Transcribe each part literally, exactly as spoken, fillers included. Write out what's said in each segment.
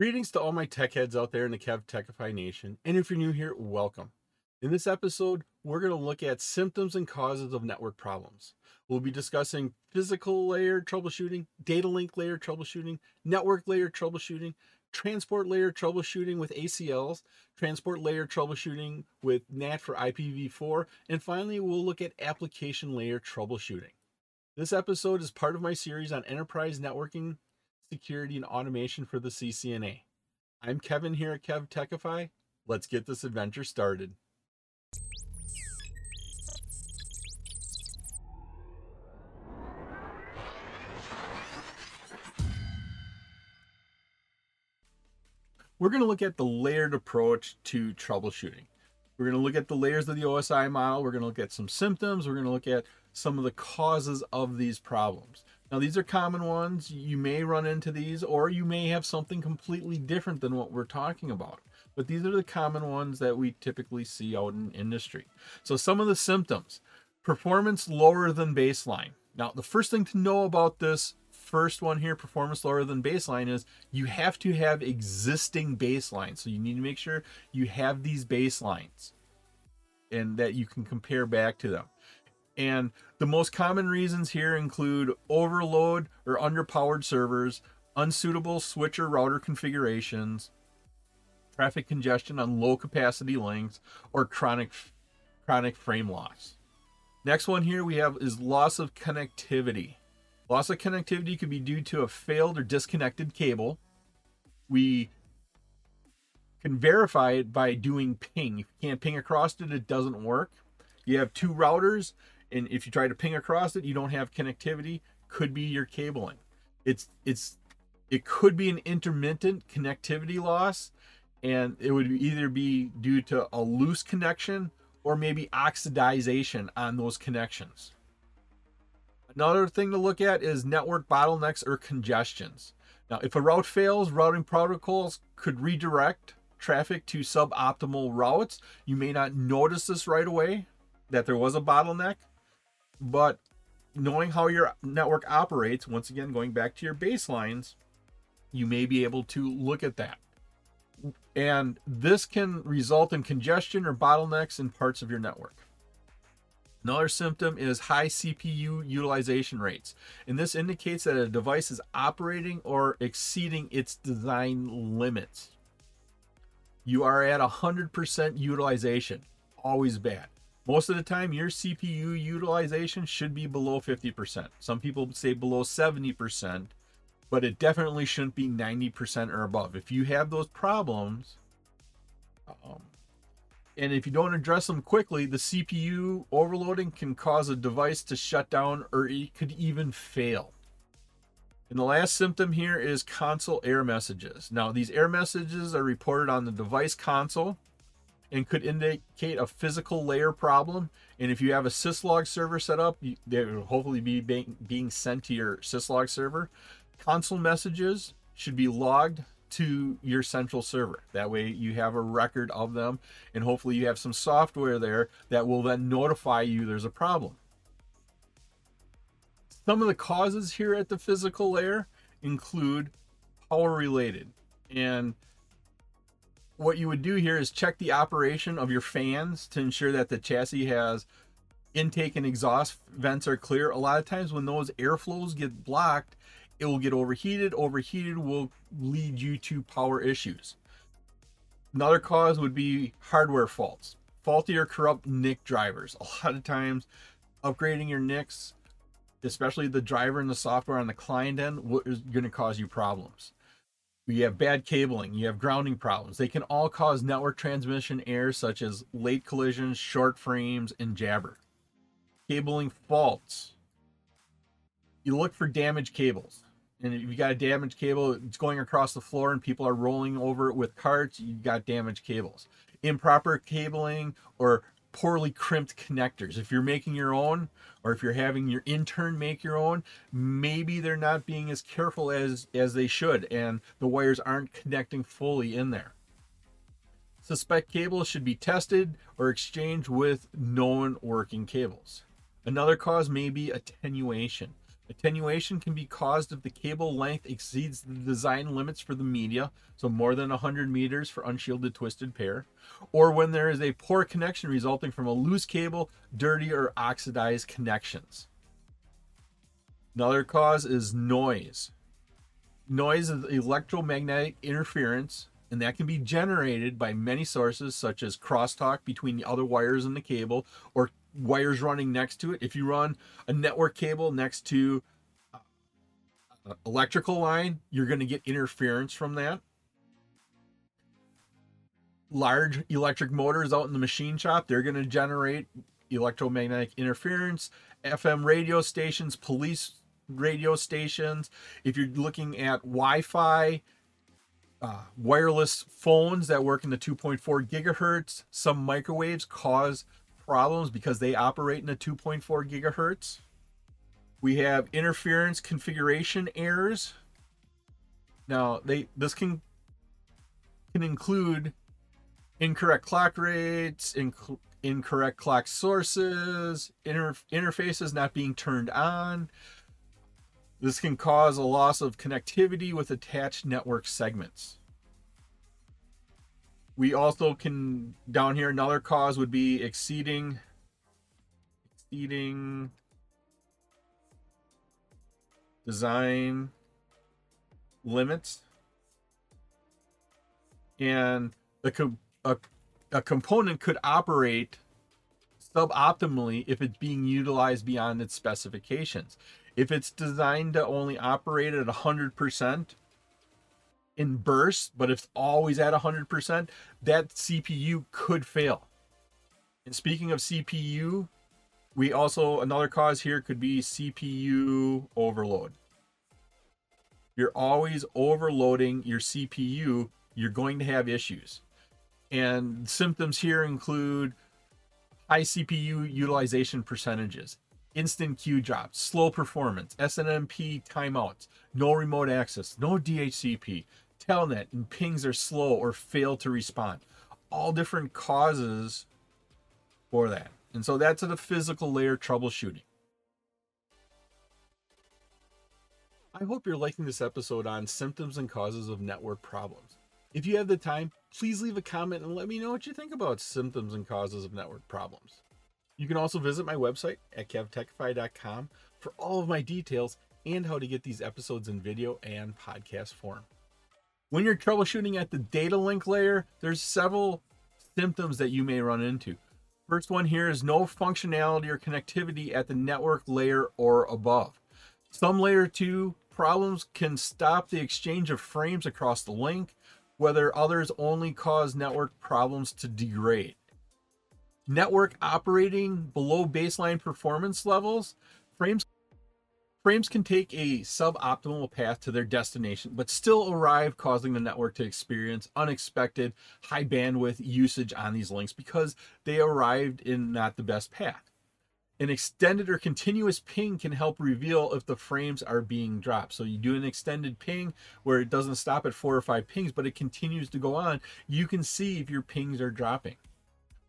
Greetings to all my tech heads out there in the KevTechify Nation, and if you're new here, welcome. In this episode, we're going to look at symptoms and causes of network problems. We'll be discussing physical layer troubleshooting, data link layer troubleshooting, network layer troubleshooting, transport layer troubleshooting with A C Ls, transport layer troubleshooting with N A T for I P v four, and finally, we'll look at application layer troubleshooting. This episode is part of my series on enterprise networking, security, and automation for the C C N A. I'm Kevin here at KevTechify. Let's get this adventure started. We're going to look at the layered approach to troubleshooting. We're going to look at the layers of the O S I model. We're going to look at some symptoms. We're going to look at some of the causes of these problems. Now, these are common ones. You may run into these, or you may have something completely different than what we're talking about. But these are the common ones that we typically see out in industry. So some of the symptoms: performance lower than baseline. Now, the first thing to know about this first one here, performance lower than baseline, is you have to have existing baselines. So you need to make sure you have these baselines and that you can compare back to them. And the most common reasons here include overload or underpowered servers, unsuitable switch or router configurations, traffic congestion on low capacity links, or chronic chronic frame loss. Next one here we have is loss of connectivity. Loss of connectivity could be due to a failed or disconnected cable. We can verify it by doing ping. If you can't ping across it, it doesn't work. You have two routers, and if you try to ping across it, you don't have connectivity. Could be your cabling. It's it's it could be an intermittent connectivity loss, and it would either be due to a loose connection or maybe oxidization on those connections. Another thing to look at is network bottlenecks or congestions. Now, if a route fails, routing protocols could redirect traffic to suboptimal routes. You may not notice this right away, that there was a bottleneck, but knowing how your network operates, once again, going back to your baselines, you may be able to look at that. And this can result in congestion or bottlenecks in parts of your network. Another symptom is high C P U utilization rates. And this indicates that a device is operating or exceeding its design limits. You are at one hundred percent utilization, always bad. Most of the time, your C P U utilization should be below fifty percent. Some people say below seventy percent, but it definitely shouldn't be ninety percent or above. If you have those problems, um, and if you don't address them quickly, the C P U overloading can cause a device to shut down, or it could even fail. And the last symptom here is console error messages. Now, these error messages are reported on the device console and could indicate a physical layer problem. And if you have a syslog server set up, they will hopefully be being, being sent to your syslog server. Console messages should be logged to your central server. That way you have a record of them, and hopefully you have some software there that will then notify you there's a problem. Some of the causes here at the physical layer include power related. And what you would do here is check the operation of your fans to ensure that the chassis has intake and exhaust vents are clear. A lot of times when those airflows get blocked, it will get overheated. Overheated will lead you to power issues. Another cause would be hardware faults. Faulty or corrupt N I C drivers. A lot of times upgrading your N I Cs, especially the driver and the software on the client end, is going to cause you problems. You have bad cabling, you have grounding problems. They can all cause network transmission errors such as late collisions, short frames, and jabber. Cabling faults. You look for damaged cables, and if you got a damaged cable, it's going across the floor and people are rolling over it with carts, you've got damaged cables. Improper cabling or poorly crimped connectors. If you're making your own, or if you're having your intern make your own, maybe they're not being as careful as, as they should, and the wires aren't connecting fully in there. Suspect cables should be tested or exchanged with known working cables. Another cause may be attenuation. Attenuation can be caused if the cable length exceeds the design limits for the media, so more than one hundred meters for unshielded twisted pair, or when there is a poor connection resulting from a loose cable, dirty or oxidized connections. Another cause is noise. Noise is electromagnetic interference, and that can be generated by many sources, such as crosstalk between the other wires in the cable or wires running next to it. If you run a network cable next to an electrical line, you're going to get interference from that. Large electric motors out in the machine shop, they're going to generate electromagnetic interference. F M radio stations, police radio stations. If you're looking at Wi-Fi, Uh, wireless phones that work in the two point four gigahertz, some microwaves cause problems because they operate in the two point four gigahertz. We have interference configuration errors. Now they this can can include incorrect clock rates, inc- incorrect clock sources, inter- interfaces not being turned on. This can cause a loss of connectivity with attached network segments. We also can, down here, another cause would be exceeding, exceeding design limits. And the co- a, a component could operate suboptimally if it's being utilized beyond its specifications. If it's designed to only operate at one hundred percent in bursts, but it's always at one hundred percent, that C P U could fail. And speaking of C P U, we also, another cause here could be C P U overload. You're always overloading your C P U, you're going to have issues. And symptoms here include high C P U utilization percentages, instant queue drops, slow performance, S N M P timeouts, no remote access, no D H C P, telnet and pings are slow or fail to respond. All different causes for that. And so that's the physical layer troubleshooting. I hope you're liking this episode on symptoms and causes of network problems. If you have the time, please leave a comment and let me know what you think about symptoms and causes of network problems. You can also visit my website at kev techify dot com for all of my details and how to get these episodes in video and podcast form. When you're troubleshooting at the data link layer, there's several symptoms that you may run into. First one here is no functionality or connectivity at the network layer or above. Some layer two problems can stop the exchange of frames across the link, whether others only cause network problems to degrade. Network operating below baseline performance levels, frames frames can take a suboptimal path to their destination, but still arrive, causing the network to experience unexpected high bandwidth usage on these links because they arrived in not the best path. An extended or continuous ping can help reveal if the frames are being dropped. So you do an extended ping where it doesn't stop at four or five pings, but it continues to go on. You can see if your pings are dropping.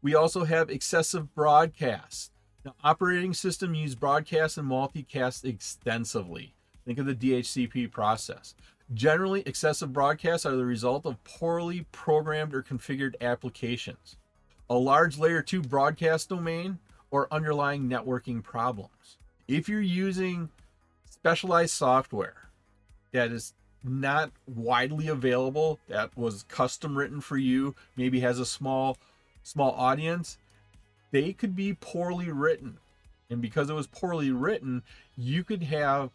We also have excessive broadcasts. Now, operating systems use broadcasts and multicasts extensively. Think of the D H C P process. Generally, excessive broadcasts are the result of poorly programmed or configured applications, a large layer two broadcast domain, or underlying networking problems. If you're using specialized software that is not widely available, that was custom written for you, maybe has a small small audience, they could be poorly written. And because it was poorly written, you could have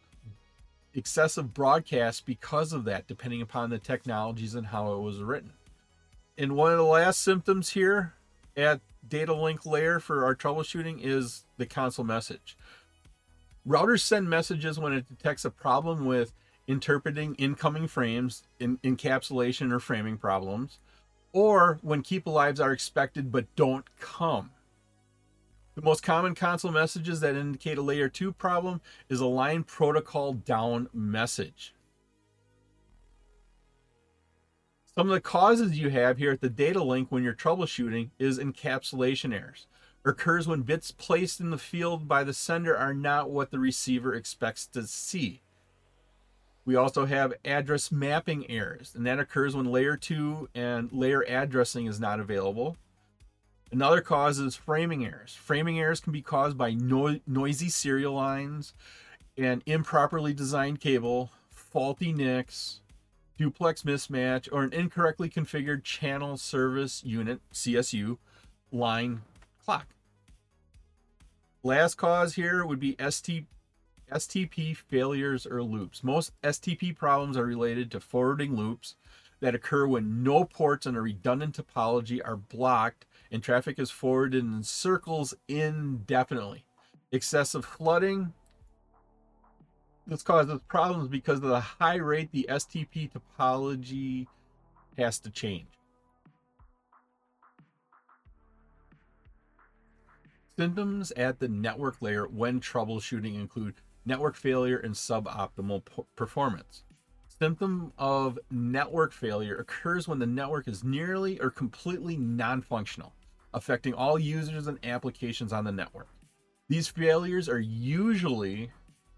excessive broadcasts because of that, depending upon the technologies and how it was written. And one of the last symptoms here at data link layer for our troubleshooting is the console message. Routers send messages when it detects a problem with interpreting incoming frames, in encapsulation or framing problems, or when keep alives are expected but don't come. The most common console messages that indicate a layer two problem is a line protocol down message. Some of the causes you have here at the data link when you're troubleshooting is encapsulation errors. occurs when bits placed in the field by the sender are not what the receiver expects to see. We also have address mapping errors, and that occurs when layer two and layer addressing is not available. Another cause is framing errors. Framing errors can be caused by no- noisy serial lines and improperly designed cable, faulty N I Cs, duplex mismatch, or an incorrectly configured channel service unit, C S U, line clock. Last cause here would be S T P. S T P failures or loops. Most S T P problems are related to forwarding loops that occur when no ports in a redundant topology are blocked and traffic is forwarded in circles indefinitely. Excessive flooding. This causes problems because of the high rate the S T P topology has to change. Symptoms at the network layer when troubleshooting include network failure and suboptimal performance. Symptom of network failure occurs when the network is nearly or completely non-functional, affecting all users and applications on the network. These failures are usually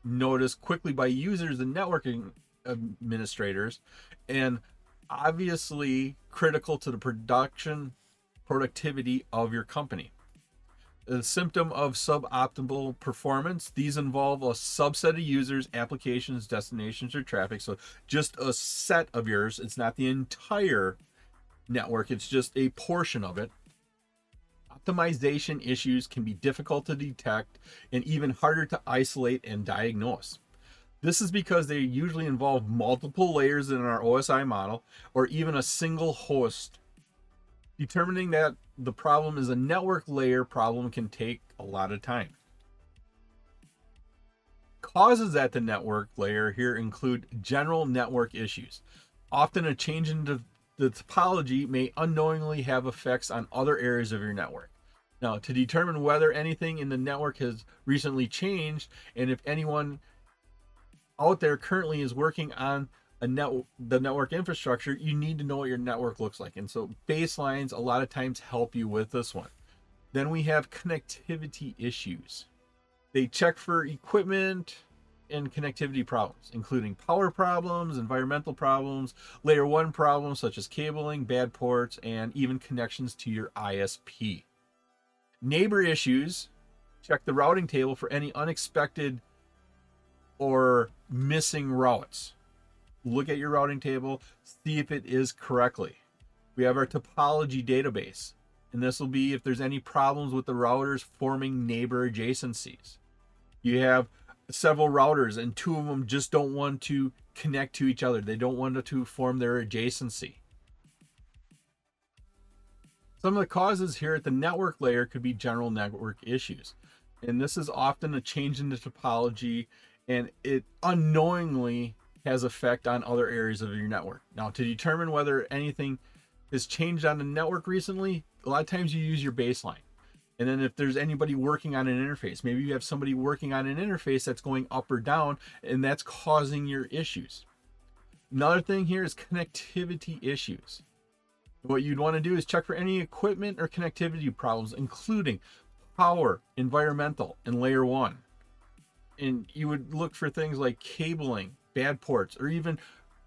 noticed quickly by users and networking administrators, and obviously critical to the production productivity of your company. The symptom of suboptimal performance. These involve a subset of users, applications, destinations, or traffic. So just a set of yours. It's not the entire network. It's just a portion of it. Optimization issues can be difficult to detect and even harder to isolate and diagnose. This is because they usually involve multiple layers in our O S I model or even a single host. Determining that the problem is a network layer problem can take a lot of time. Causes at the network layer here include general network issues. Often a change in the, the topology may unknowingly have effects on other areas of your network. Now, to determine whether anything in the network has recently changed, and if anyone out there currently is working on A net, the network infrastructure, you need to know what your network looks like. And so baselines a lot of times help you with this one. Then we have connectivity issues. They check for equipment and connectivity problems, including power problems, environmental problems, layer one problems such as cabling, bad ports, and even connections to your I S P. Neighbor issues check the routing table for any unexpected or missing routes. Look at your routing table, see if it is correctly. We have our topology database, and this will be if there's any problems with the routers forming neighbor adjacencies. You have several routers and two of them just don't want to connect to each other. They don't want to form their adjacency. Some of the causes here at the network layer could be general network issues. And this is often a change in the topology and it unknowingly has effect on other areas of your network. Now, to determine whether anything has changed on the network recently, a lot of times you use your baseline. And then if there's anybody working on an interface, maybe you have somebody working on an interface that's going up or down, and that's causing your issues. Another thing here is connectivity issues. What you'd want to do is check for any equipment or connectivity problems, including power, environmental, and layer one. And you would look for things like cabling, bad ports, or even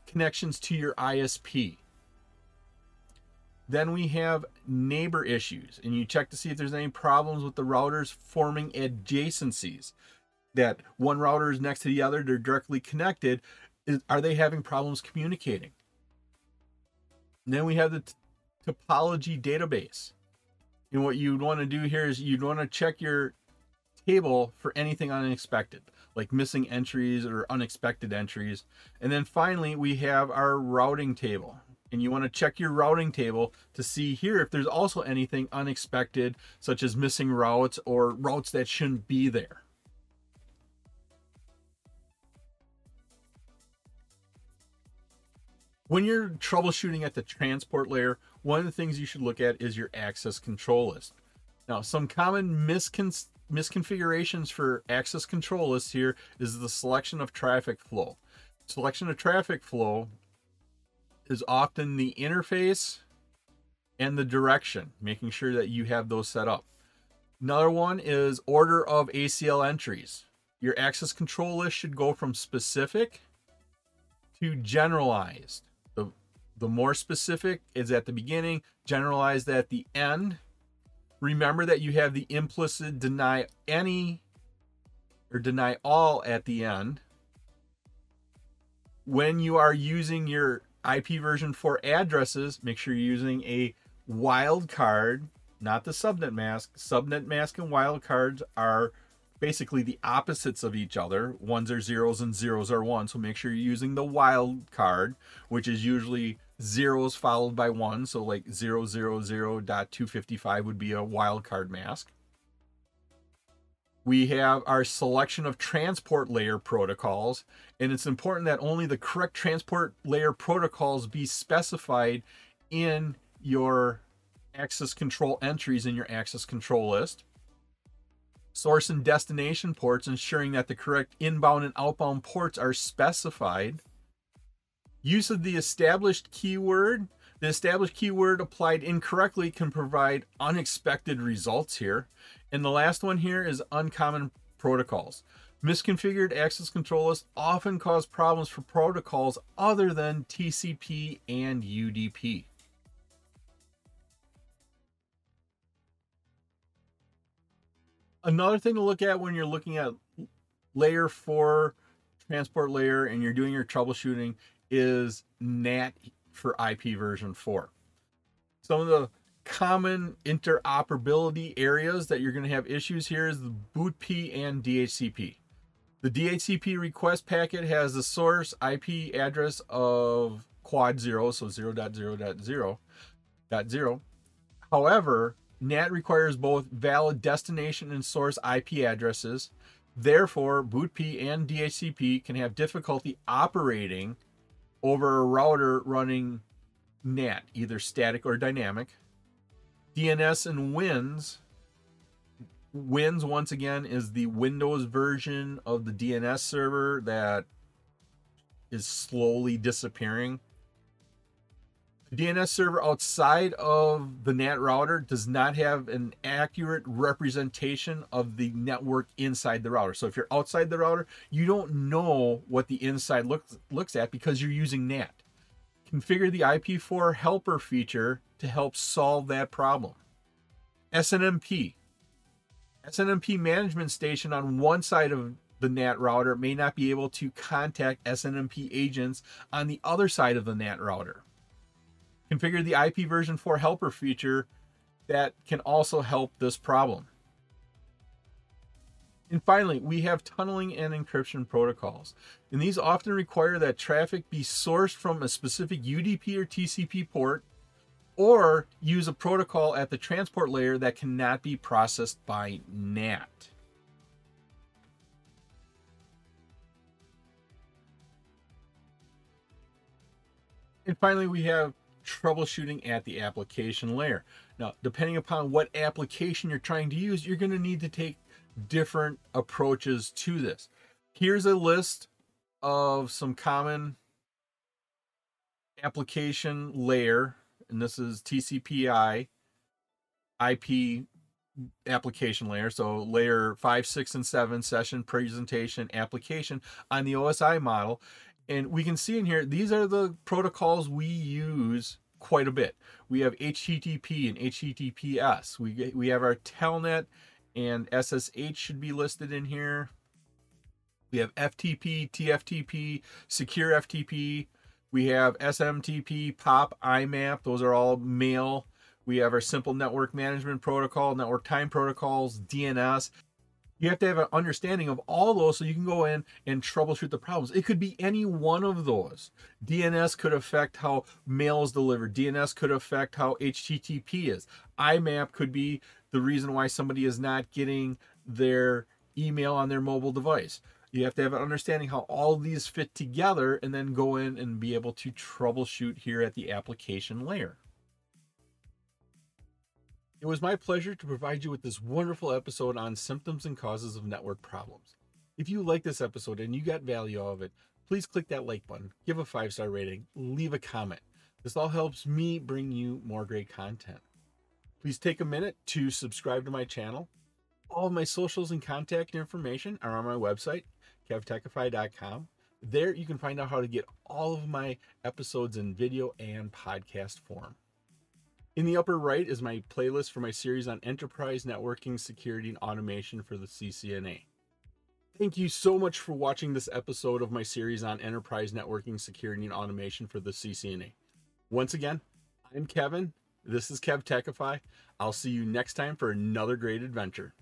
connections to your I S P. Then we have neighbor issues, and you check to see if there's any problems with the routers forming adjacencies. That one router is next to the other, they're directly connected. Is, are they having problems communicating? And then we have the t- topology database. And what you'd want to do here is you'd want to check your table for anything unexpected, like missing entries or unexpected entries. And then finally, we have our routing table. And you want to check your routing table to see here if there's also anything unexpected, such as missing routes or routes that shouldn't be there. When you're troubleshooting at the transport layer, one of the things you should look at is your access control list. Now, some common misconceptions Misconfigurations for access control list here is the selection of traffic flow. Selection of traffic flow is often the interface and the direction, making sure that you have those set up. Another one is order of A C L entries. Your access control list should go from specific to generalized. The, the more specific is at the beginning, generalized at the end. Remember that you have the implicit deny any or deny all at the end. When you are using your I P version for addresses, make sure you're using a wildcard, not the subnet mask. Subnet mask and wildcards are basically the opposites of each other. Ones are zeros and zeros are ones. So make sure you're using the wildcard, which is usually zeros followed by one. So like zero zero zero dot two fifty-five would be a wildcard mask. We have our selection of transport layer protocols, and it's important that only the correct transport layer protocols be specified in your access control entries in your access control list. Source and destination ports, ensuring that the correct inbound and outbound ports are specified. Use of the established keyword. The established keyword applied incorrectly can provide unexpected results here. And the last one here is uncommon protocols. Misconfigured access control lists often cause problems for protocols other than T C P and U D P. Another thing to look at when you're looking at layer four transport layer and you're doing your troubleshooting is N A T for I P version four. Some of the common interoperability areas that you're going to have issues here is the boot P and D H C P. The D H C P request packet has the source I P address of quad zero, so zero dot zero dot zero dot zero. However, N A T requires both valid destination and source I P addresses. Therefore, boot P and D H C P can have difficulty operating over a router running N A T, either static or dynamic. D N S and WINS. WINS, once again, is the Windows version of the D N S server that is slowly disappearing. The D N S server outside of the N A T router does not have an accurate representation of the network inside the router. So if you're outside the router, you don't know what the inside looks looks at because you're using N A T. Configure the I P four helper feature to help solve that problem. S N M P. S N M P management station on one side of the N A T router may not be able to contact S N M P agents on the other side of the N A T router. Configure the I P version four helper feature that can also help this problem. And finally, we have tunneling and encryption protocols. And these often require that traffic be sourced from a specific U D P or T C P port, or use a protocol at the transport layer that cannot be processed by N A T. And finally, we have troubleshooting at the application layer. Now, depending upon what application you're trying to use, you're going to need to take different approaches to this. Here's a list of some common application layer, and this is T C P I I P application layer, so layer five, six, and seven, session, presentation, application on the O S I model. And we can see in here, these are the protocols we use quite a bit. We have H T T P and H T T P S. We get, we have our telnet and S S H should be listed in here. We have F T P, T F T P, secure F T P. We have S M T P, POP, I MAP. Those are all mail. We have our simple network management protocol, network time protocols, D N S. You have to have an understanding of all those so you can go in and troubleshoot the problems. It could be any one of those. D N S could affect how mail is delivered. D N S could affect how H T T P is. I MAP could be the reason why somebody is not getting their email on their mobile device. You have to have an understanding how all these fit together and then go in and be able to troubleshoot here at the application layer. It was my pleasure to provide you with this wonderful episode on symptoms and causes of network problems. If you like this episode and you got value out of it, please click that like button, give a five-star rating, leave a comment. This all helps me bring you more great content. Please take a minute to subscribe to my channel. all of my socials and contact information are on my website, kev techify dot com. There you can find out how to get all of my episodes in video and podcast form. In the upper right is my playlist for my series on enterprise networking, security, and automation for the C C N A. Thank you so much for watching this episode of my series on enterprise networking, security, and automation for the C C N A. Once again, I'm Kevin. This is Kev Techify. I'll see you next time for another great adventure.